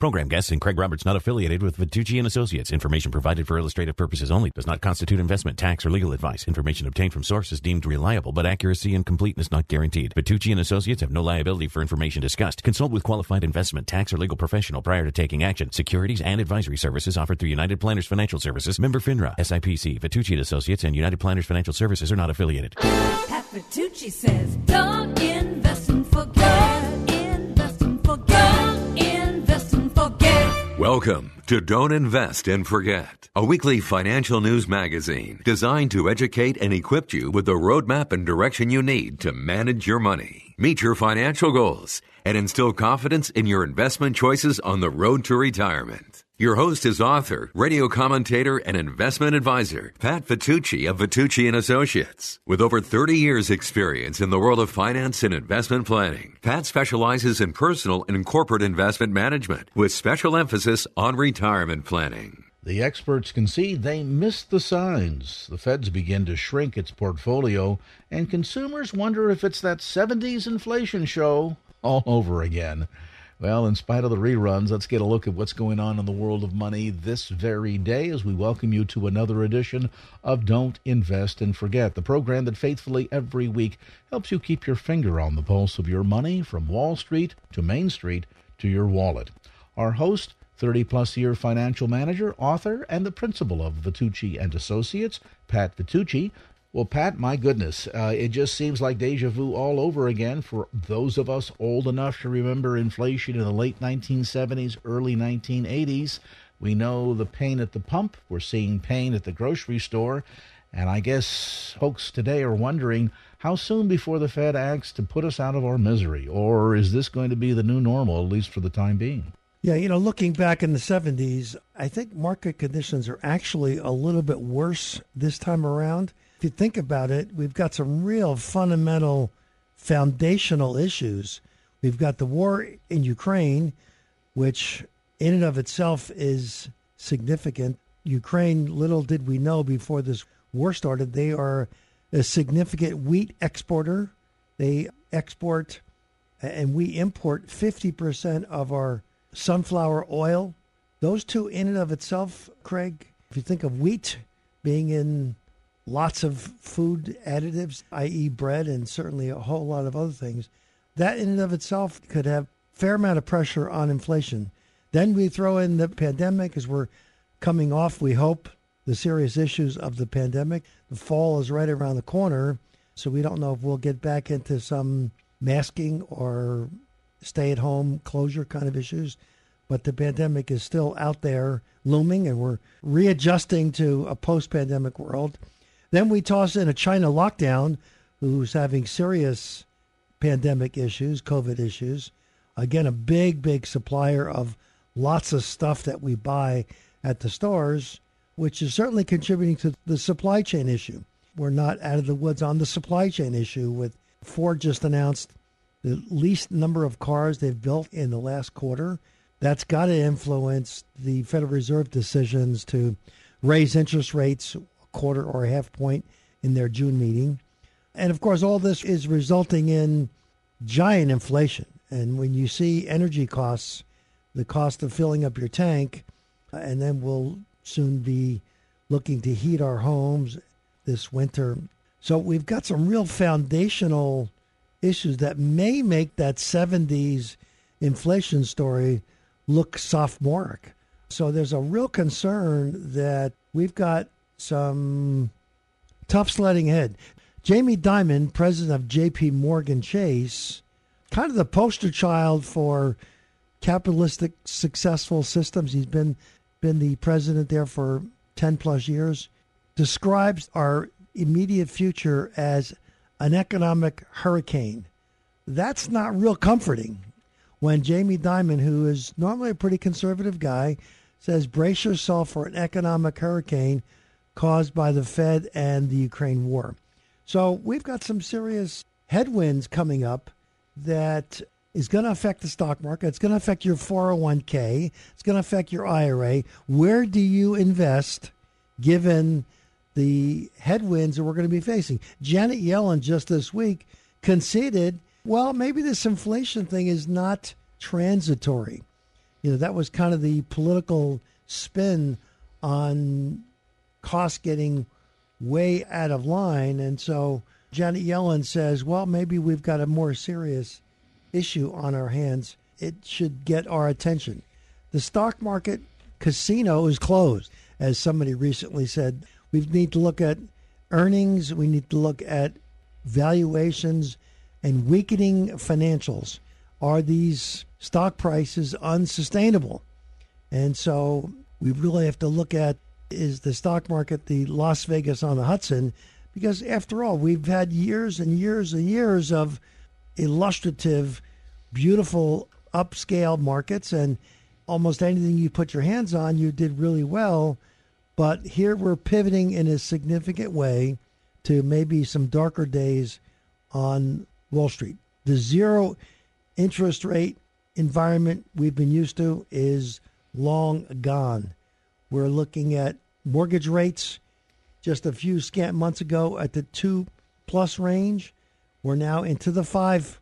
Program guests and Craig Roberts not affiliated with Vitucci and Associates. Information provided for illustrative purposes only does not constitute investment, tax, or legal advice. Information obtained from sources deemed reliable, but accuracy and completeness not guaranteed. Vitucci and Associates have no liability for information discussed. Consult with qualified investment, tax, or legal professional prior to taking action. Securities and advisory services offered through United Planners Financial Services, member FINRA, SIPC. Vitucci and Associates and United Planners Financial Services are not affiliated. Pat Vitucci says, don't invest and forget. Welcome to Don't Invest and Forget, a weekly financial news magazine designed to educate and equip you with the roadmap and direction you need to manage your money, meet your financial goals, and instill confidence in your investment choices on the road to retirement. Your host is author, radio commentator, and investment advisor, Pat Vitucci of Vitucci & Associates. With over 30 years' experience in the world of finance and investment planning, Pat specializes in personal and corporate investment management with special emphasis on retirement planning. The experts concede they missed the signs. The Fed's begin to shrink its portfolio, and consumers wonder if it's that 70s inflation show all over again. Well, in spite of the reruns, let's get a look at what's going on in the world of money this very day as we welcome you to another edition of Don't Invest and Forget, the program that faithfully every week helps you keep your finger on the pulse of your money from Wall Street to Main Street to your wallet. Our host, 30-plus-year financial manager, author, and the principal of Vitucci & Associates, Pat Vitucci. Well, Pat, my goodness, it just seems like deja vu all over again for those of us old enough to remember inflation in the late 1970s, early 1980s. We know the pain at the pump. We're seeing pain at the grocery store. And I guess folks today are wondering how soon before the Fed acts to put us out of our misery, or is this going to be the new normal, at least for the time being? Yeah, you know, looking back in the 70s, I think market conditions are actually a little bit worse this time around. If you think about it, we've got some real fundamental, foundational issues. We've got the war in Ukraine, which in and of itself is significant. Ukraine, little did we know before this war started, they are a significant wheat exporter. They export and we import 50% of our sunflower oil. Those two in and of itself, Craig, if you think of wheat being in lots of food additives, i.e. bread, and certainly a whole lot of other things, that in and of itself could have a fair amount of pressure on inflation. Then we throw in the pandemic as we're coming off, we hope, the serious issues of the pandemic. The fall is right around the corner, so we don't know if we'll get back into some masking or stay-at-home closure kind of issues. But the pandemic is still out there looming, and we're readjusting to a post-pandemic world. Then we toss in a China lockdown, who's having serious pandemic issues, COVID issues. Again, a big, big supplier of lots of stuff that we buy at the stores, which is certainly contributing to the supply chain issue. We're not out of the woods on the supply chain issue with Ford just announced the least number of cars they've built in the last quarter. That's got to influence the Federal Reserve decisions to raise interest rates quarter or a half point in their June meeting. And of course, all this is resulting in giant inflation. And when you see energy costs, the cost of filling up your tank, and then we'll soon be looking to heat our homes this winter. So we've got some real foundational issues that may make that 70s inflation story look sophomoric. So there's a real concern that we've got some tough sledding ahead. Jamie Dimon, president of JP Morgan Chase, kind of the poster child for capitalistic successful systems. He's been the president there for 10 plus years, describes our immediate future as an economic hurricane. That's not real comforting. when Jamie Dimon, who is normally a pretty conservative guy, says brace yourself for an economic hurricane caused by the Fed and the Ukraine war. So we've got some serious headwinds coming up that is going to affect the stock market. It's going to affect your 401k. It's going to affect your IRA. Where do you invest given the headwinds that we're going to be facing? Janet Yellen just this week conceded, well, maybe this inflation thing is not transitory. You know, that was kind of the political spin on costs getting way out of line. And so Janet Yellen says, well, maybe we've got a more serious issue on our hands. It should get our attention. The stock market casino is closed. As somebody recently said, we need to look at earnings. We need to look at valuations and weakening financials. Are these stock prices unsustainable? And so we really have to look at, is the stock market the Las Vegas on the Hudson? Because after all, we've had years and years and years of illustrative, beautiful, upscale markets, and almost anything you put your hands on, you did really well. But here we're pivoting in a significant way to maybe some darker days on Wall Street. The zero interest rate environment we've been used to is long gone. We're looking at mortgage rates just a few scant months ago at the 2+ range. We're now into the 5%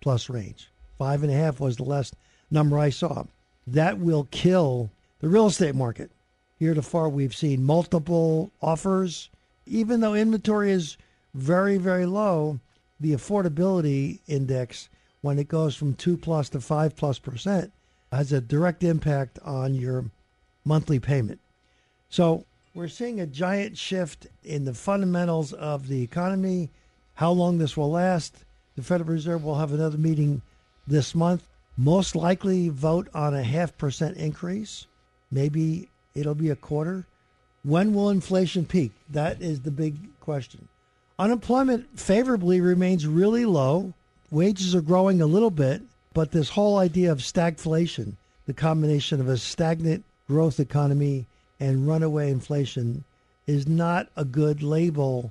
plus range. 5.5 was the last number I saw. That will kill the real estate market. Heretofore, we've seen multiple offers. Even though inventory is very, very low, the affordability index, when it goes from 2+ to 5+%, has a direct impact on your monthly payment. So we're seeing a giant shift in the fundamentals of the economy. How long this will last, the Federal Reserve will have another meeting this month, most likely vote on a 0.5% increase. Maybe it'll be a quarter. When will inflation peak? That is the big question. Unemployment favorably remains really low. Wages are growing a little bit, but this whole idea of stagflation, the combination of a stagnant growth economy and runaway inflation, is not a good label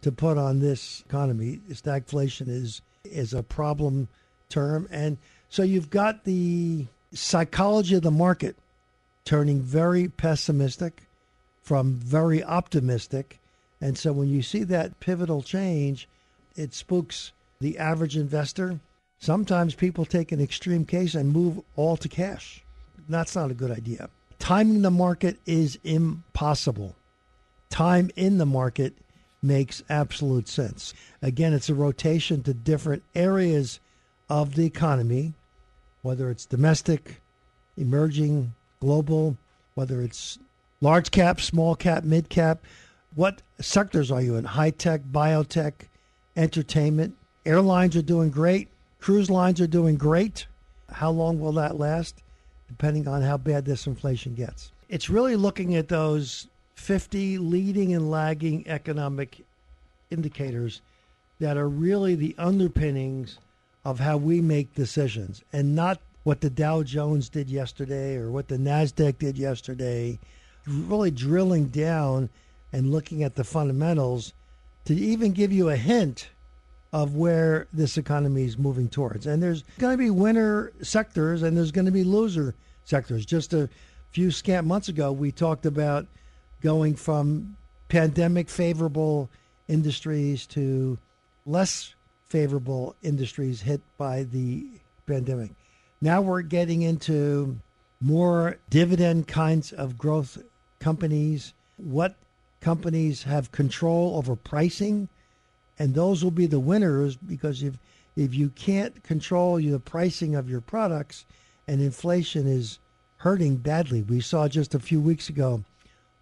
to put on this economy. Stagflation is a problem term. And so you've got the psychology of the market turning very pessimistic from very optimistic. And so when you see that pivotal change, it spooks the average investor. Sometimes people take an extreme case and move all to cash. That's not a good idea. Timing the market is impossible. Time in the market makes absolute sense. Again, it's a rotation to different areas of the economy, whether it's domestic, emerging, global, whether it's large cap, small cap, mid cap. What sectors are you in? High tech, biotech, entertainment. Airlines are doing great. Cruise lines are doing great. How long will that last? Depending on how bad this inflation gets. It's really looking at those 50 leading and lagging economic indicators that are really the underpinnings of how we make decisions, and not what the Dow Jones did yesterday or what the NASDAQ did yesterday. Really drilling down and looking at the fundamentals to even give you a hint of where this economy is moving towards. And there's going to be winner sectors and there's going to be loser sectors. Just a few scant months ago, we talked about going from pandemic favorable industries to less favorable industries hit by the pandemic. Now we're getting into more dividend kinds of growth companies. What companies have control over pricing? And those will be the winners, because if you can't control the pricing of your products, and inflation is hurting badly. We saw just a few weeks ago,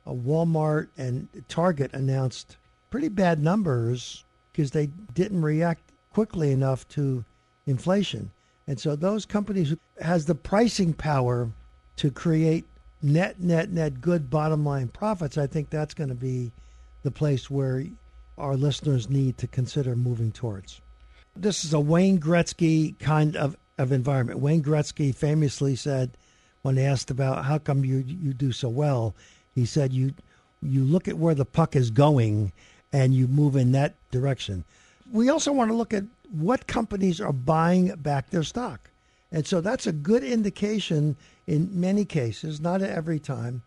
Walmart and Target announced pretty bad numbers because they didn't react quickly enough to inflation. And so those companies has the pricing power to create net good bottom line profits. I think that's going to be the place where our listeners need to consider moving towards. This is a Wayne Gretzky kind of of environment. Wayne Gretzky famously said, when asked about how come you do so well, he said, you look at where the puck is going and you move in that direction. We also want to look at what companies are buying back their stock. And so that's a good indication in many cases, not every time,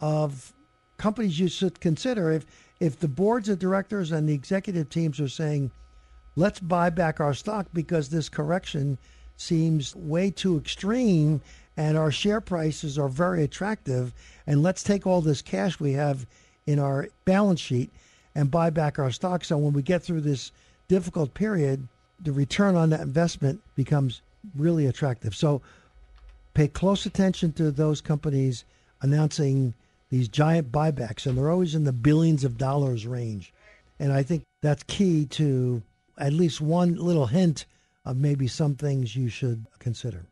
of companies you should consider. If the boards of directors and the executive teams are saying, let's buy back our stock because this correction seems way too extreme and our share prices are very attractive, and let's take all this cash we have in our balance sheet and buy back our stock. So when we get through this difficult period, the return on that investment becomes really attractive. So pay close attention to those companies announcing these giant buybacks, and they're always in the billions of dollars range. And I think that's key to at least one little hint of maybe some things you should consider.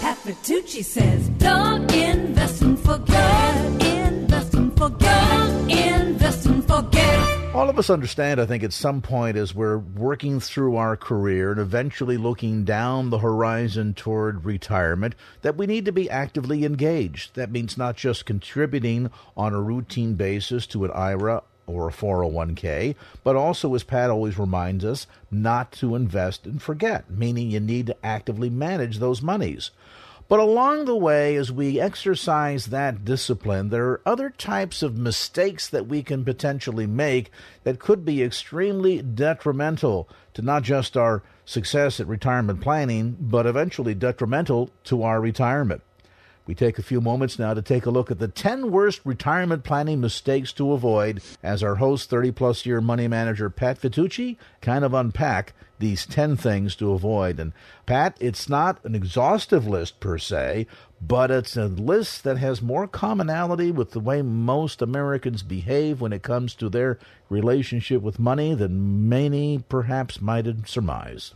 Pat Vitucci says, don't invest and forget, invest and forget, invest and forget. All of us understand, I think, at some point as we're working through our career and eventually looking down the horizon toward retirement, that we need to be actively engaged. That means not just contributing on a routine basis to an IRA or a 401k, but also, as Pat always reminds us, not to invest and forget, meaning you need to actively manage those monies. But along the way, as we exercise that discipline, there are other types of mistakes that we can potentially make that could be extremely detrimental to not just our success at retirement planning, but eventually detrimental to our retirement. We take a few moments now to take a look at the 10 worst retirement planning mistakes to avoid as our host, 30-plus year money manager Pat Vitucci, kind of unpack these 10 things to avoid. And Pat, it's not an exhaustive list per se, but it's a list that has more commonality with the way most Americans behave when it comes to their relationship with money than many perhaps might have surmised.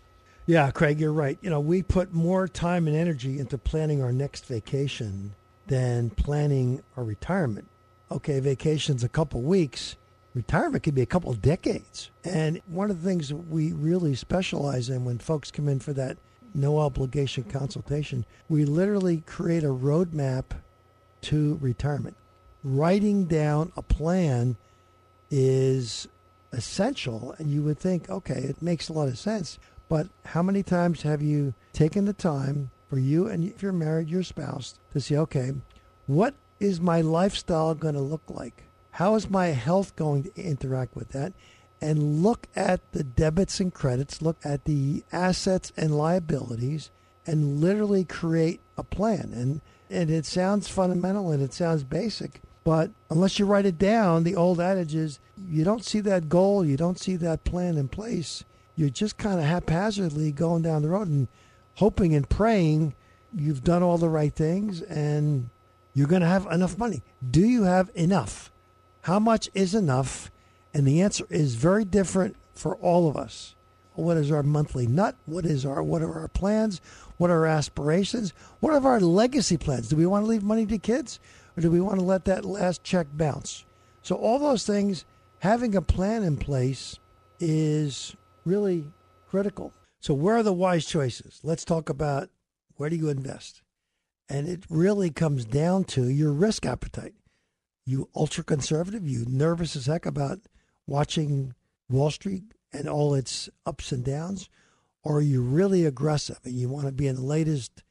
Yeah, Craig, you're right. You know, we put more time and energy into planning our next vacation than planning our retirement. Okay, vacation's a couple weeks. Retirement could be a couple of decades. And one of the things we really specialize in when folks come in for that no obligation consultation, we literally create a roadmap to retirement. Writing down a plan is essential. And you would think, okay, it makes a lot of sense. But how many times have you taken the time for you and, if you're married, your spouse, to say, okay, what is my lifestyle going to look like? How is my health going to interact with that? And look at the debits and credits, look at the assets and liabilities, and literally create a plan. And it sounds fundamental and it sounds basic, but unless you write it down, the old adage is you don't see that goal, you don't see that plan in place. You're just kind of haphazardly going down the road and hoping and praying you've done all the right things and you're going to have enough money. Do you have enough? How much is enough? And the answer is very different for all of us. What is our monthly nut? What are our plans? What are our aspirations? What are our legacy plans? Do we want to leave money to kids? Or do we want to let that last check bounce? So all those things, having a plan in place is really critical. So where are the wise choices? Let's talk about where do you invest? And it really comes down to your risk appetite. You ultra-conservative, you nervous as heck about watching Wall Street and all its ups and downs, or are you really aggressive and you want to be in the latest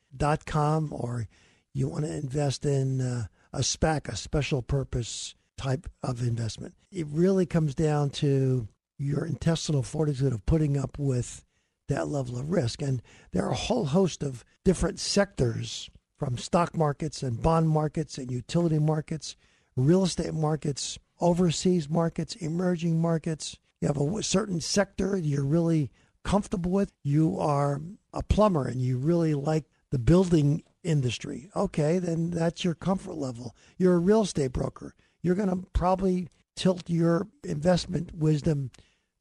.com, or you want to invest in a SPAC, a special purpose type of investment? It really comes down to your intestinal fortitude of putting up with that level of risk. And there are a whole host of different sectors, from stock markets and bond markets and utility markets, real estate markets, overseas markets, emerging markets. You have a certain sector you're really comfortable with. You are a plumber and you really like the building industry. Okay, then that's your comfort level. You're a real estate broker. You're going to probably tilt your investment wisdom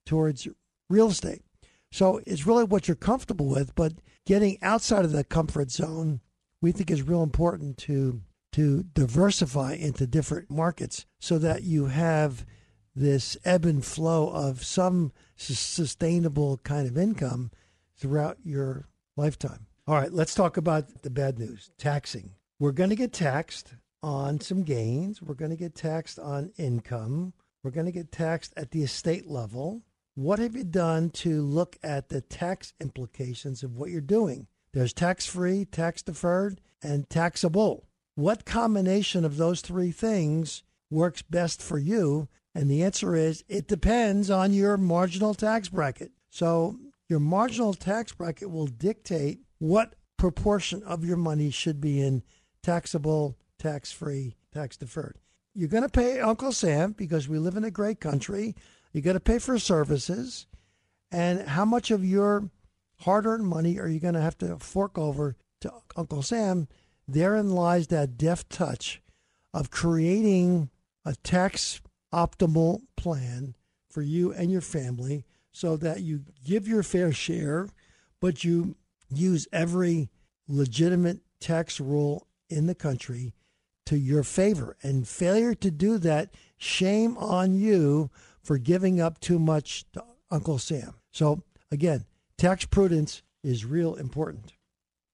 towards real estate. So it's really what you're comfortable with, but getting outside of that comfort zone, we think, is real important to diversify into different markets so that you have this ebb and flow of some sustainable kind of income throughout your lifetime. All right, let's talk about the bad news, taxing. We're going to get taxed on some gains. We're going to get taxed on income. We're going to get taxed at the estate level. What have you done to look at the tax implications of what you're doing? There's tax-free, tax-deferred, and taxable. What combination of those three things works best for you? And the answer is it depends on your marginal tax bracket. So your marginal tax bracket will dictate what proportion of your money should be in taxable, tax-free, tax-deferred. You're going to pay Uncle Sam because we live in a great country. You're going to pay for services. And how much of your hard-earned money are you going to have to fork over to Uncle Sam? Therein lies that deft touch of creating a tax-optimal plan for you and your family so that you give your fair share, but you use every legitimate tax rule in the country to your favor. And failure to do that, shame on you for giving up too much to Uncle Sam. So again, tax prudence is real important.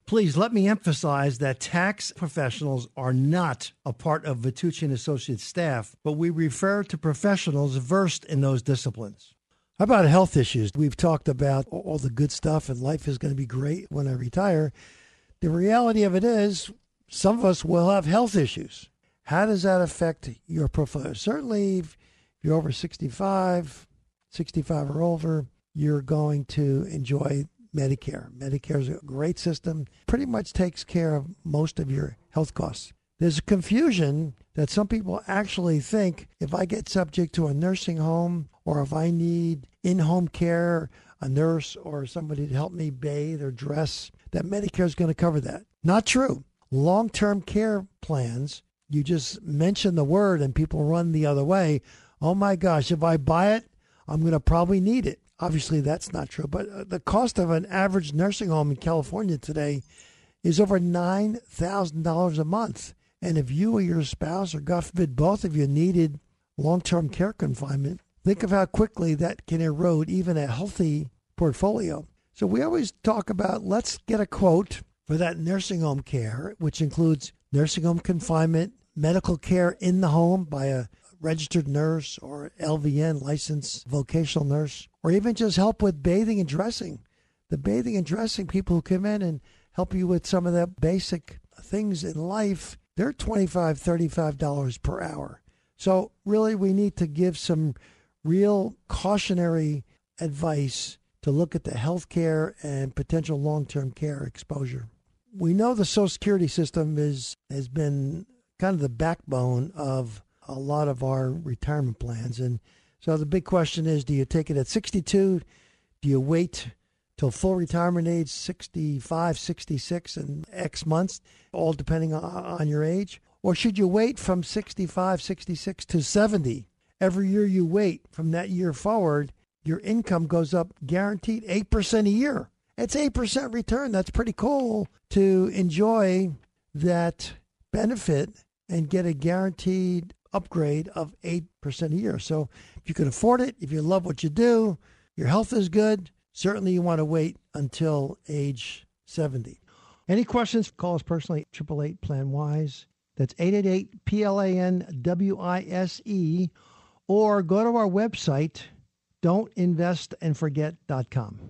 Please let me emphasize that tax professionals are not a part of Vitucci and Associates staff, but we refer to professionals versed in those disciplines. How about health issues? We've talked about all the good stuff and life is going to be great when I retire. The reality of it is some of us will have health issues. How does that affect your profile? Certainly, if you're over 65 or over, you're going to enjoy Medicare. Medicare is a great system, pretty much takes care of most of your health costs. There's a confusion that some people actually think if I get subject to a nursing home or if I need in-home care, a nurse or somebody to help me bathe or dress, that Medicare is going to cover that. Not true. Long-term care plans, you just mention the word and people run the other way. Oh my gosh, if I buy it, I'm going to probably need it. Obviously, that's not true. But the cost of an average nursing home in California today is over $9,000 a month. And if you or your spouse, or God forbid, both of you needed long-term care confinement, think of how quickly that can erode even a healthy portfolio. So we always talk about, let's get a quote for that nursing home care, which includes nursing home confinement, medical care in the home by a registered nurse or LVN, licensed vocational nurse, or even just help with bathing and dressing. The bathing and dressing people who come in and help you with some of the basic things in life, they're $25, $35 per hour. So really, we need to give some real cautionary advice to look at the health care and potential long-term care exposure. We know the Social Security system has been kind of the backbone of a lot of our retirement plans. And so the big question is, do you take it at 62? Do you wait till full retirement age, 65, 66, and X months, all depending on your age? Or should you wait from 65, 66 to 70? Every year you wait from that year forward, your income goes up guaranteed 8% a year. It's 8% return. That's pretty cool to enjoy that benefit and get a guaranteed upgrade of 8% a year. So if you can afford it, if you love what you do, your health is good, certainly you want to wait until age 70. Any questions, call us personally, 888-PLAN-WISE. That's 888-PLANWISE. Or go to our website, don'tinvestandforget.com.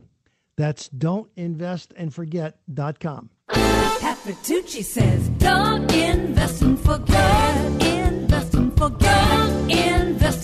That's don'tinvestandforget.com. Pat Vitucci says, don't invest and forget. Invest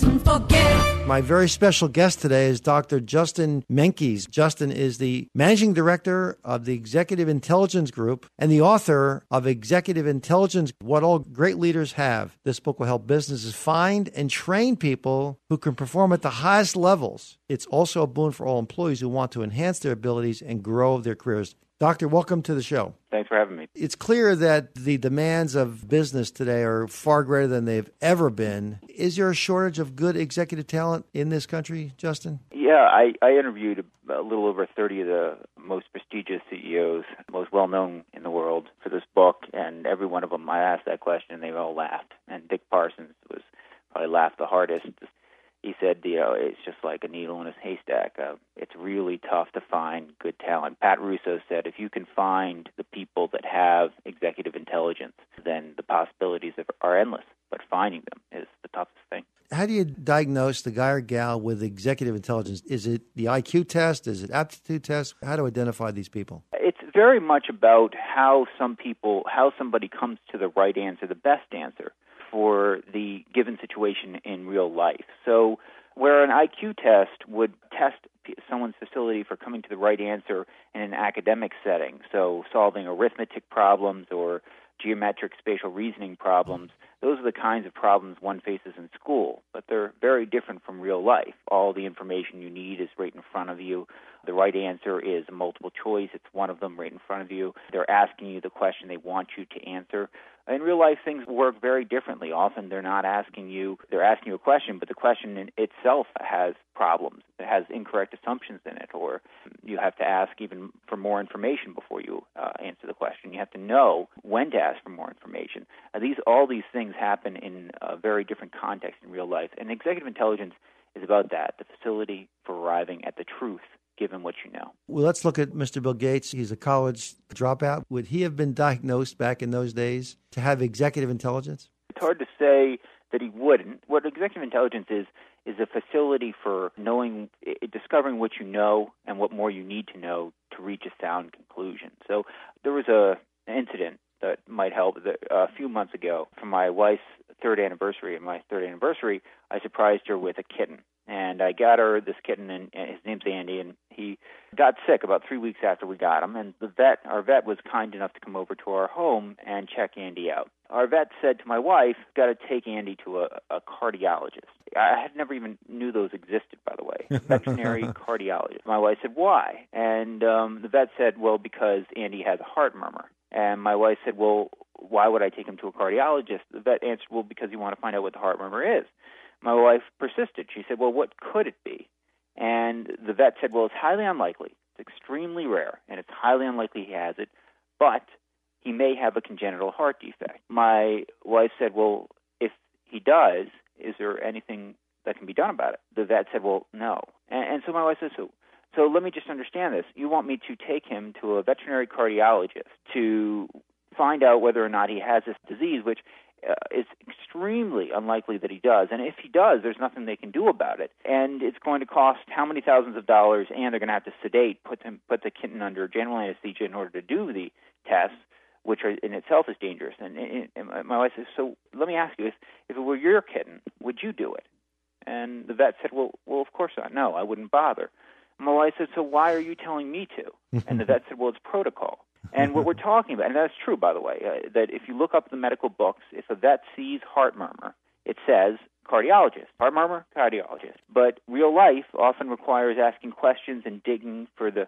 and forget. My very special guest today is Dr. Justin Menkes. Justin is the managing director of the Executive Intelligence Group and the author of Executive Intelligence, What All Great Leaders Have. This book will help businesses find and train people who can perform at the highest levels. It's also a boon for all employees who want to enhance their abilities and grow their careers. Doctor, welcome to the show. Thanks for having me. It's clear that the demands of business today are far greater than they've ever been. Is there a shortage of good executive talent in this country, Justin? Yeah, I interviewed a little over 30 of the most prestigious CEOs, most well-known in the world for this book, and every one of them, I asked that question, and they all laughed. And Dick Parsons was probably laughed the hardest. he said, you know, it's just like a needle in a haystack. It's really tough to find good talent. Pat Russo said, if you can find the people that have executive intelligence, then the possibilities are endless, but finding them is the toughest thing. How do you diagnose the guy or gal with executive intelligence? Is it the IQ test? Is it aptitude test? How to identify these people? It's very much about how somebody comes to the right answer, the best answer for the given situation in real life. So where an IQ test would test someone's facility for coming to the right answer in an academic setting, so solving arithmetic problems or geometric spatial reasoning problems, those are the kinds of problems one faces in school, but they're very different from real life. All the information you need is right in front of you. The right answer is a multiple choice. It's one of them right in front of you. They're asking you the question they want you to answer. In real life, things work very differently. Often they're asking you a question, but the question in itself has problems. It has incorrect assumptions in it, or you have to ask even for more information before you answer the question. You have to know when to ask for more information. All these things happen in a very different context in real life, and executive intelligence is about that, the facility for arriving at the truth given what you know. Well, let's look at Mr. Bill Gates. He's a college dropout. Would he have been diagnosed back in those days to have executive intelligence? It's hard to say that he wouldn't. What executive intelligence is a facility for knowing, discovering what you know and what more you need to know to reach a sound conclusion. So there was an incident that might help. A few months ago, for my wife's third anniversary, I surprised her with a kitten. And I got her this kitten, and his name's Andy, and he got sick about 3 weeks after we got him. And our vet was kind enough to come over to our home and check Andy out. Our vet said to my wife, got to take Andy to a cardiologist. I had never even knew those existed, by the way, veterinary cardiologist. My wife said, why? And the vet said, well, because Andy has a heart murmur. And my wife said, well, why would I take him to a cardiologist? The vet answered, well, because you want to find out what the heart murmur is. My wife persisted. She said, well, what could it be? And the vet said, well, it's highly unlikely. It's extremely rare, and it's highly unlikely he has it, but he may have a congenital heart defect. My wife said, well, if he does, is there anything that can be done about it? The vet said, well, no. And so my wife said, so let me just understand this. You want me to take him to a veterinary cardiologist to find out whether or not he has this disease, which it's extremely unlikely that he does. And if he does, there's nothing they can do about it. And it's going to cost how many thousands of dollars, and they're going to have to sedate, put the kitten under general anesthesia in order to do the tests, which are, in itself is dangerous. And my wife says, so let me ask you, if it were your kitten, would you do it? And the vet said, well, of course not. No, I wouldn't bother. And my wife said, so why are you telling me to? And the vet said, well, it's protocol. And what we're talking about, and that's true, by the way, that if you look up the medical books, if a vet sees heart murmur, it says cardiologist, heart murmur, cardiologist. But real life often requires asking questions and digging for the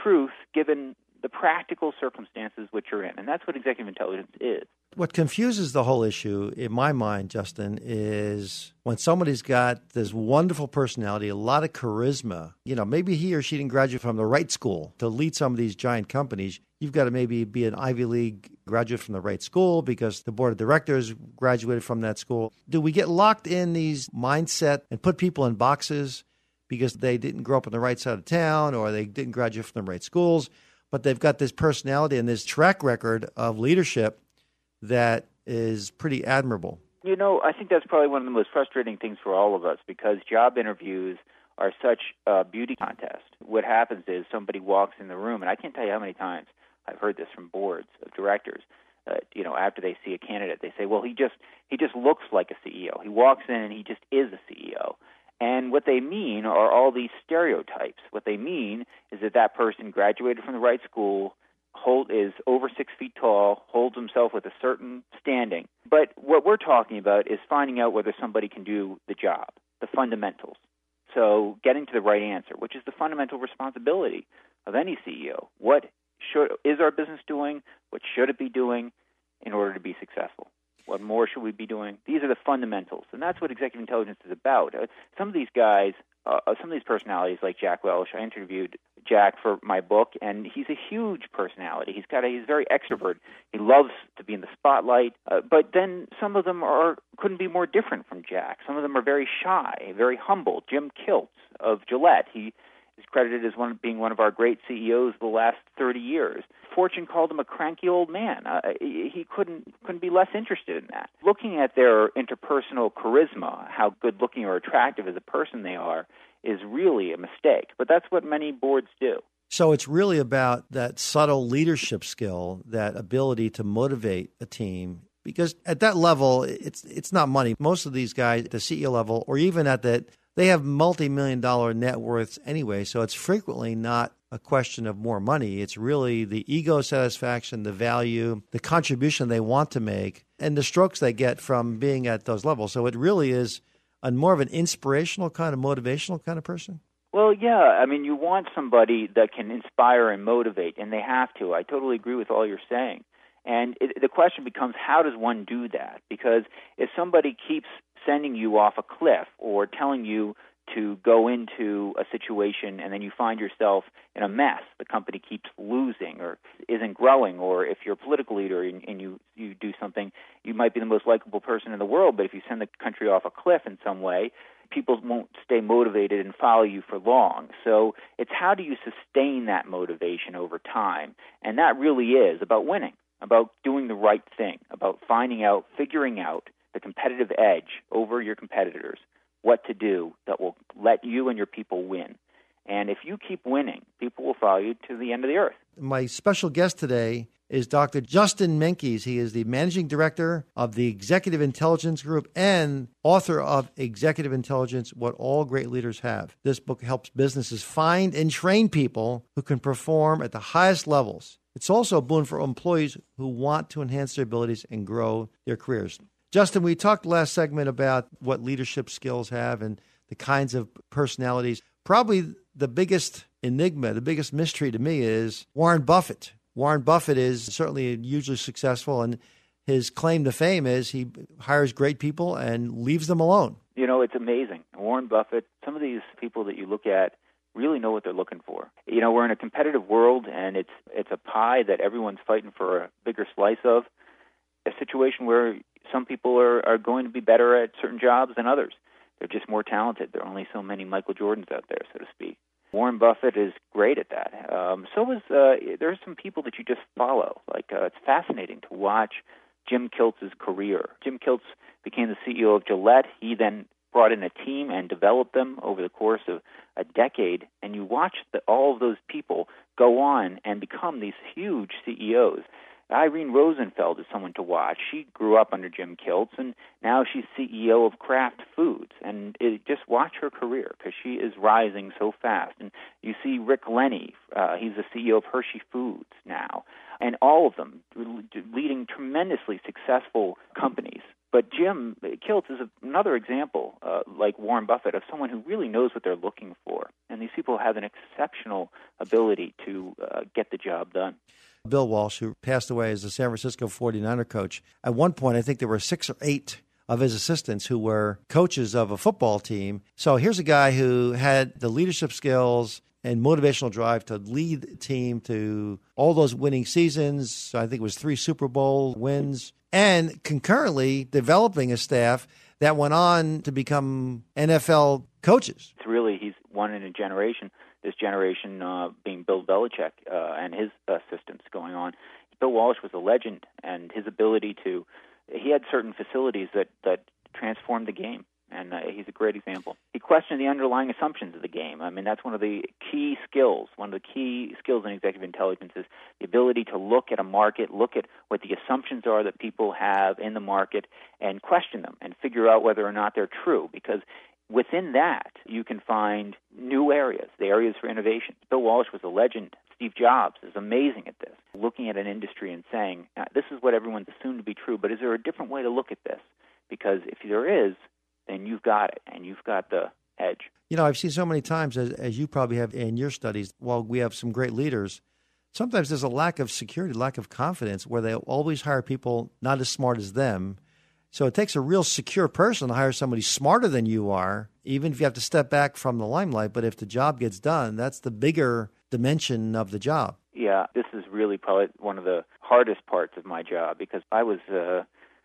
truth given the practical circumstances which you're in. And that's what executive intelligence is. What confuses the whole issue, in my mind, Justin, is when somebody's got this wonderful personality, a lot of charisma, you know, maybe he or she didn't graduate from the right school to lead some of these giant companies. You've got to maybe be an Ivy League graduate from the right school because the board of directors graduated from that school. Do we get locked in these mindset and put people in boxes because they didn't grow up on the right side of town or they didn't graduate from the right schools, but they've got this personality and this track record of leadership that is pretty admirable? You know, I think that's probably one of the most frustrating things for all of us because job interviews are such a beauty contest. What happens is somebody walks in the room, and I can't tell you how many times I've heard this from boards of directors. You know, after they see a candidate, they say, well, he just looks like a CEO. He walks in and he just is a CEO. And what they mean are all these stereotypes. What they mean is that person graduated from the right school, is over 6 feet tall, holds himself with a certain standing. But what we're talking about is finding out whether somebody can do the job, the fundamentals. So getting to the right answer, which is the fundamental responsibility of any CEO. What is our business doing? What should it be doing in order to be successful? What more should we be doing? These are the fundamentals, and that's what executive intelligence is about. Some of these guys some of these personalities like Jack Welch. I interviewed Jack for my book, and he's a huge personality. He's very extrovert. He loves to be in the spotlight. But then some of them couldn't be more different from Jack. Some of them are very shy, very humble. Jim Kilts of Gillette, he is credited as being one of our great CEOs the last 30 years. Fortune called him a cranky old man. He couldn't be less interested in that. Looking at their interpersonal charisma, how good-looking or attractive as a person they are, is really a mistake. But that's what many boards do. So it's really about that subtle leadership skill, that ability to motivate a team. Because at that level, it's not money. Most of these guys at the CEO level, or even at that, they have multi-million-dollar net worths anyway, so it's frequently not a question of more money. It's really the ego satisfaction, the value, the contribution they want to make, and the strokes they get from being at those levels. So it really is more of an inspirational kind of, motivational kind of person? Well, yeah. I mean, you want somebody that can inspire and motivate, and they have to. I totally agree with all you're saying. And the question becomes, how does one do that? Because if somebody keeps sending you off a cliff or telling you to go into a situation and then you find yourself in a mess, the company keeps losing or isn't growing, or if you're a political leader and you do something, you might be the most likable person in the world, but if you send the country off a cliff in some way, people won't stay motivated and follow you for long. So it's how do you sustain that motivation over time? And that really is about winning, about doing the right thing, about figuring out the competitive edge over your competitors, what to do that will let you and your people win. And if you keep winning, people will follow you to the end of the earth. My special guest today is Dr. Justin Menkes. He is the managing director of the Executive Intelligence Group and author of Executive Intelligence, What All Great Leaders Have. This book helps businesses find and train people who can perform at the highest levels. It's also a boon for employees who want to enhance their abilities and grow their careers. Justin, we talked last segment about what leadership skills have and the kinds of personalities. Probably the biggest enigma, the biggest mystery to me is Warren Buffett. Warren Buffett is certainly hugely successful, and his claim to fame is he hires great people and leaves them alone. You know, it's amazing. Warren Buffett, some of these people that you look at really know what they're looking for. You know, we're in a competitive world, and it's a pie that everyone's fighting for a bigger slice of, a situation where some people are going to be better at certain jobs than others. They're just more talented. There are only so many Michael Jordans out there, so to speak. Warren Buffett is great at that. There are some people that you just follow. It's fascinating to watch Jim Kilts' career. Jim Kilts became the CEO of Gillette. He then brought in a team and developed them over the course of a decade, and you watch all of those people go on and become these huge CEOs. Irene Rosenfeld is someone to watch. She grew up under Jim Kilts, and now she's CEO of Kraft Foods. And just watch her career, because she is rising so fast. And you see Rick Lenny, he's the CEO of Hershey Foods now, and all of them leading tremendously successful companies. But Jim Kilts is another example, like Warren Buffett, of someone who really knows what they're looking for. And these people have an exceptional ability to get the job done. Bill Walsh, who passed away as the San Francisco 49er coach, at one point I think there were 6 or 8 of his assistants who were coaches of a football team. So here's a guy who had the leadership skills and motivational drive to lead the team to all those winning seasons. I think it was 3 Super Bowl wins, and concurrently developing a staff that went on to become NFL coaches. It's really, he's one in a generation. This generation being Bill Belichick and his assistants going on. Bill Walsh was a legend, and his ability he had certain facilities that transformed the game, and he's a great example. He questioned the underlying assumptions of the game. I mean, that's one of the key skills in executive intelligence is the ability to look at a market, look at what the assumptions are that people have in the market, and question them and figure out whether or not they're true, because within that, you can find new areas, the areas for innovation. Bill Walsh was a legend. Steve Jobs is amazing at this, looking at an industry and saying, this is what everyone's assumed to be true, but is there a different way to look at this? Because if there is, then you've got it, and you've got the edge. You know, I've seen so many times, as you probably have in your studies, while we have some great leaders, sometimes there's a lack of security, lack of confidence, where they always hire people not as smart as them, So it takes a real secure person to hire somebody smarter than you are, even if you have to step back from the limelight. But if the job gets done, that's the bigger dimension of the job. Yeah, this is really probably one of the hardest parts of my job, because I was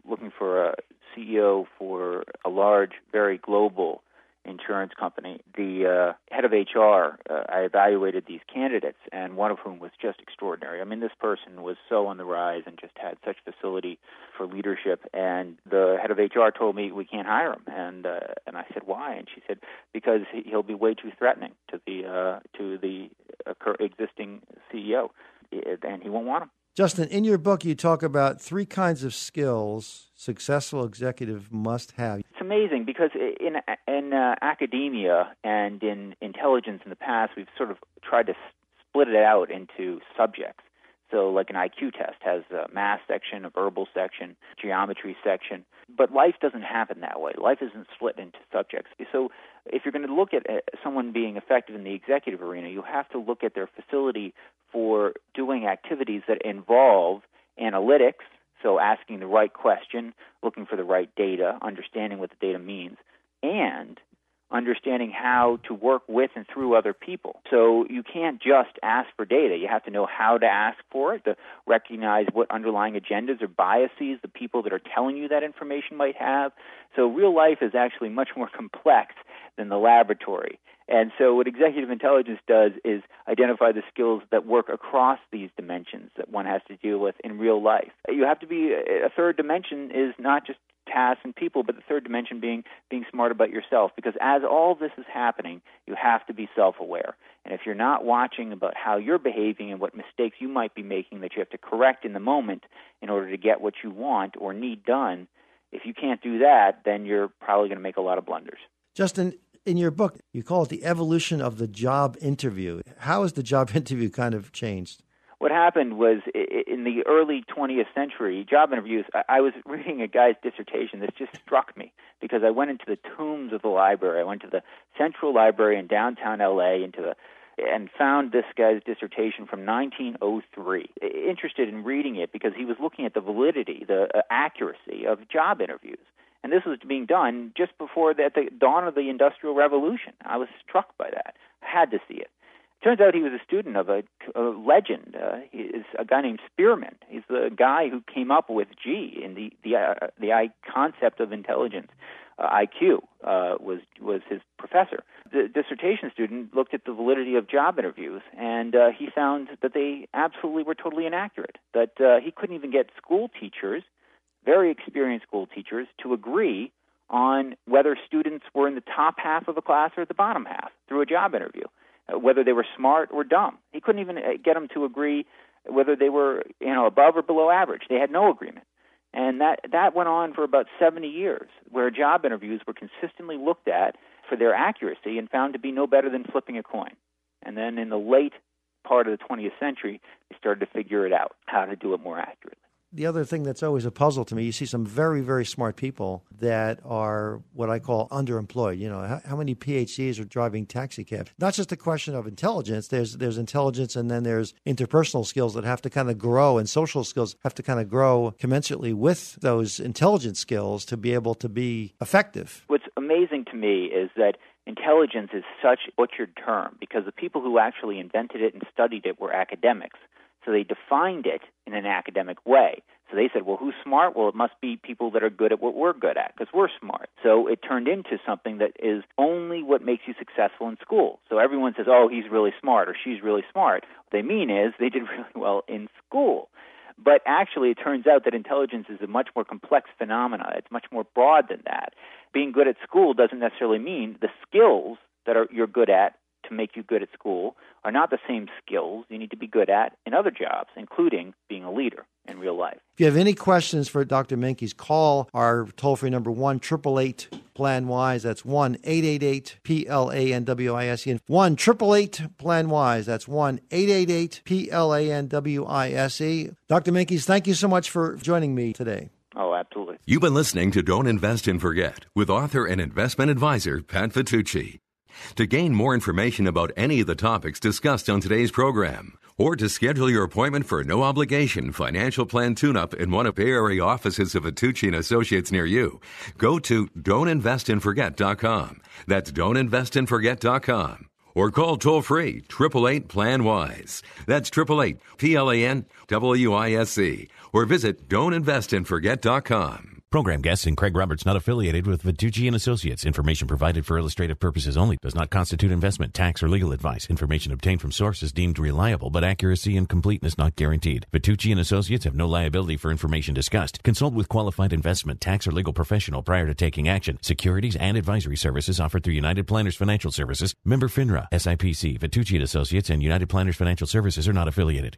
looking for a CEO for a large, very global insurance company. The head of HR, I evaluated these candidates, and one of whom was just extraordinary. I mean, this person was so on the rise and just had such facility for leadership. And the head of HR told me, we can't hire him. And I said, why? And she said, because he'll be way too threatening to the existing CEO, and he won't want him. Justin, in your book, you talk about three kinds of skills successful executive must have. It's amazing, because in academia and in intelligence in the past, we've sort of tried to split it out into subjects. So like an IQ test has a math section, a verbal section, geometry section. But life doesn't happen that way. Life isn't split into subjects. So if you're going to look at someone being effective in the executive arena, you have to look at their facility for doing activities that involve analytics, so asking the right question, looking for the right data, understanding what the data means, and understanding how to work with and through other people. So you can't just ask for data. You have to know how to ask for it, to recognize what underlying agendas or biases the people that are telling you that information might have. So real life is actually much more complex than the laboratory. And so what executive intelligence does is identify the skills that work across these dimensions that one has to deal with in real life. You have to be, a third dimension is not just tasks and people, but the third dimension being smart about yourself, because as all this is happening, you have to be self-aware. And if you're not watching about how you're behaving and what mistakes you might be making that you have to correct in the moment in order to get what you want or need done, if you can't do that, then you're probably going to make a lot of blunders. Justin, in your book, you call it the evolution of the job interview. How has the job interview kind of changed? What happened was, in the early 20th century, job interviews, I was reading a guy's dissertation. This just struck me, because I went into the tombs of the library. I went to the Central Library in downtown L.A. and found this guy's dissertation from 1903, interested in reading it because he was looking at the validity, the accuracy of job interviews. And this was being done just before the dawn of the Industrial Revolution. I was struck by that. I had to see it. Turns out he was a student of a legend. He is a guy named Spearman. He's the guy who came up with G in the concept of intelligence. IQ was his professor. The dissertation student looked at the validity of job interviews, and he found that they absolutely were totally inaccurate, that he couldn't even get school teachers, very experienced school teachers, to agree on whether students were in the top half of a class or the bottom half through a job interview. Whether they were smart or dumb. He couldn't even get them to agree whether they were, above or below average. They had no agreement. And that went on for about 70 years, where job interviews were consistently looked at for their accuracy and found to be no better than flipping a coin. And then in the late part of the 20th century, they started to figure it out, how to do it more accurately. The other thing that's always a puzzle to me, you see some very, very smart people that are what I call underemployed. You know, how many PhDs are driving taxi cabs? Not just a question of intelligence. There's intelligence, and then there's interpersonal skills that have to kind of grow, and social skills have to kind of grow commensurately with those intelligence skills to be able to be effective. What's amazing to me is that intelligence is such a butchered term, because the people who actually invented it and studied it were academics. So they defined it in an academic way. So they said, well, who's smart? Well, it must be people that are good at what we're good at, because we're smart. So it turned into something that is only what makes you successful in school. So everyone says, oh, he's really smart or she's really smart. What they mean is they did really well in school. But actually, it turns out that intelligence is a much more complex phenomena. It's much more broad than that. Being good at school doesn't necessarily mean the skills that you're good at to make you good at school are not the same skills you need to be good at in other jobs, including being a leader in real life. If you have any questions for Dr. Menkes, call our toll-free number 1-888-PLAN-WISE. That's 1-888-PLANWISE. 1-888-PLAN-WISE. That's 1-888-PLANWISE. Dr. Menkes, thank you so much for joining me today. Oh, absolutely. You've been listening to Don't Invest and Forget with author and investment advisor Pat Vitucci. To gain more information about any of the topics discussed on today's program, or to schedule your appointment for a no-obligation financial plan tune-up in one of Bay Area offices of Vitucci & Associates near you, go to don'tinvestandforget.com. That's don'tinvestandforget.com. Or call toll-free 888-PLAN-WISE. That's 888-PLAN-WISE. Or visit don'tinvestandforget.com. Program guests and Craig Roberts not affiliated with Vitucci & Associates. Information provided for illustrative purposes only does not constitute investment, tax, or legal advice. Information obtained from sources deemed reliable, but accuracy and completeness not guaranteed. Vitucci & Associates have no liability for information discussed. Consult with qualified investment, tax, or legal professional prior to taking action. Securities and advisory services offered through United Planners Financial Services. Member FINRA, SIPC, Vitucci & Associates, and United Planners Financial Services are not affiliated.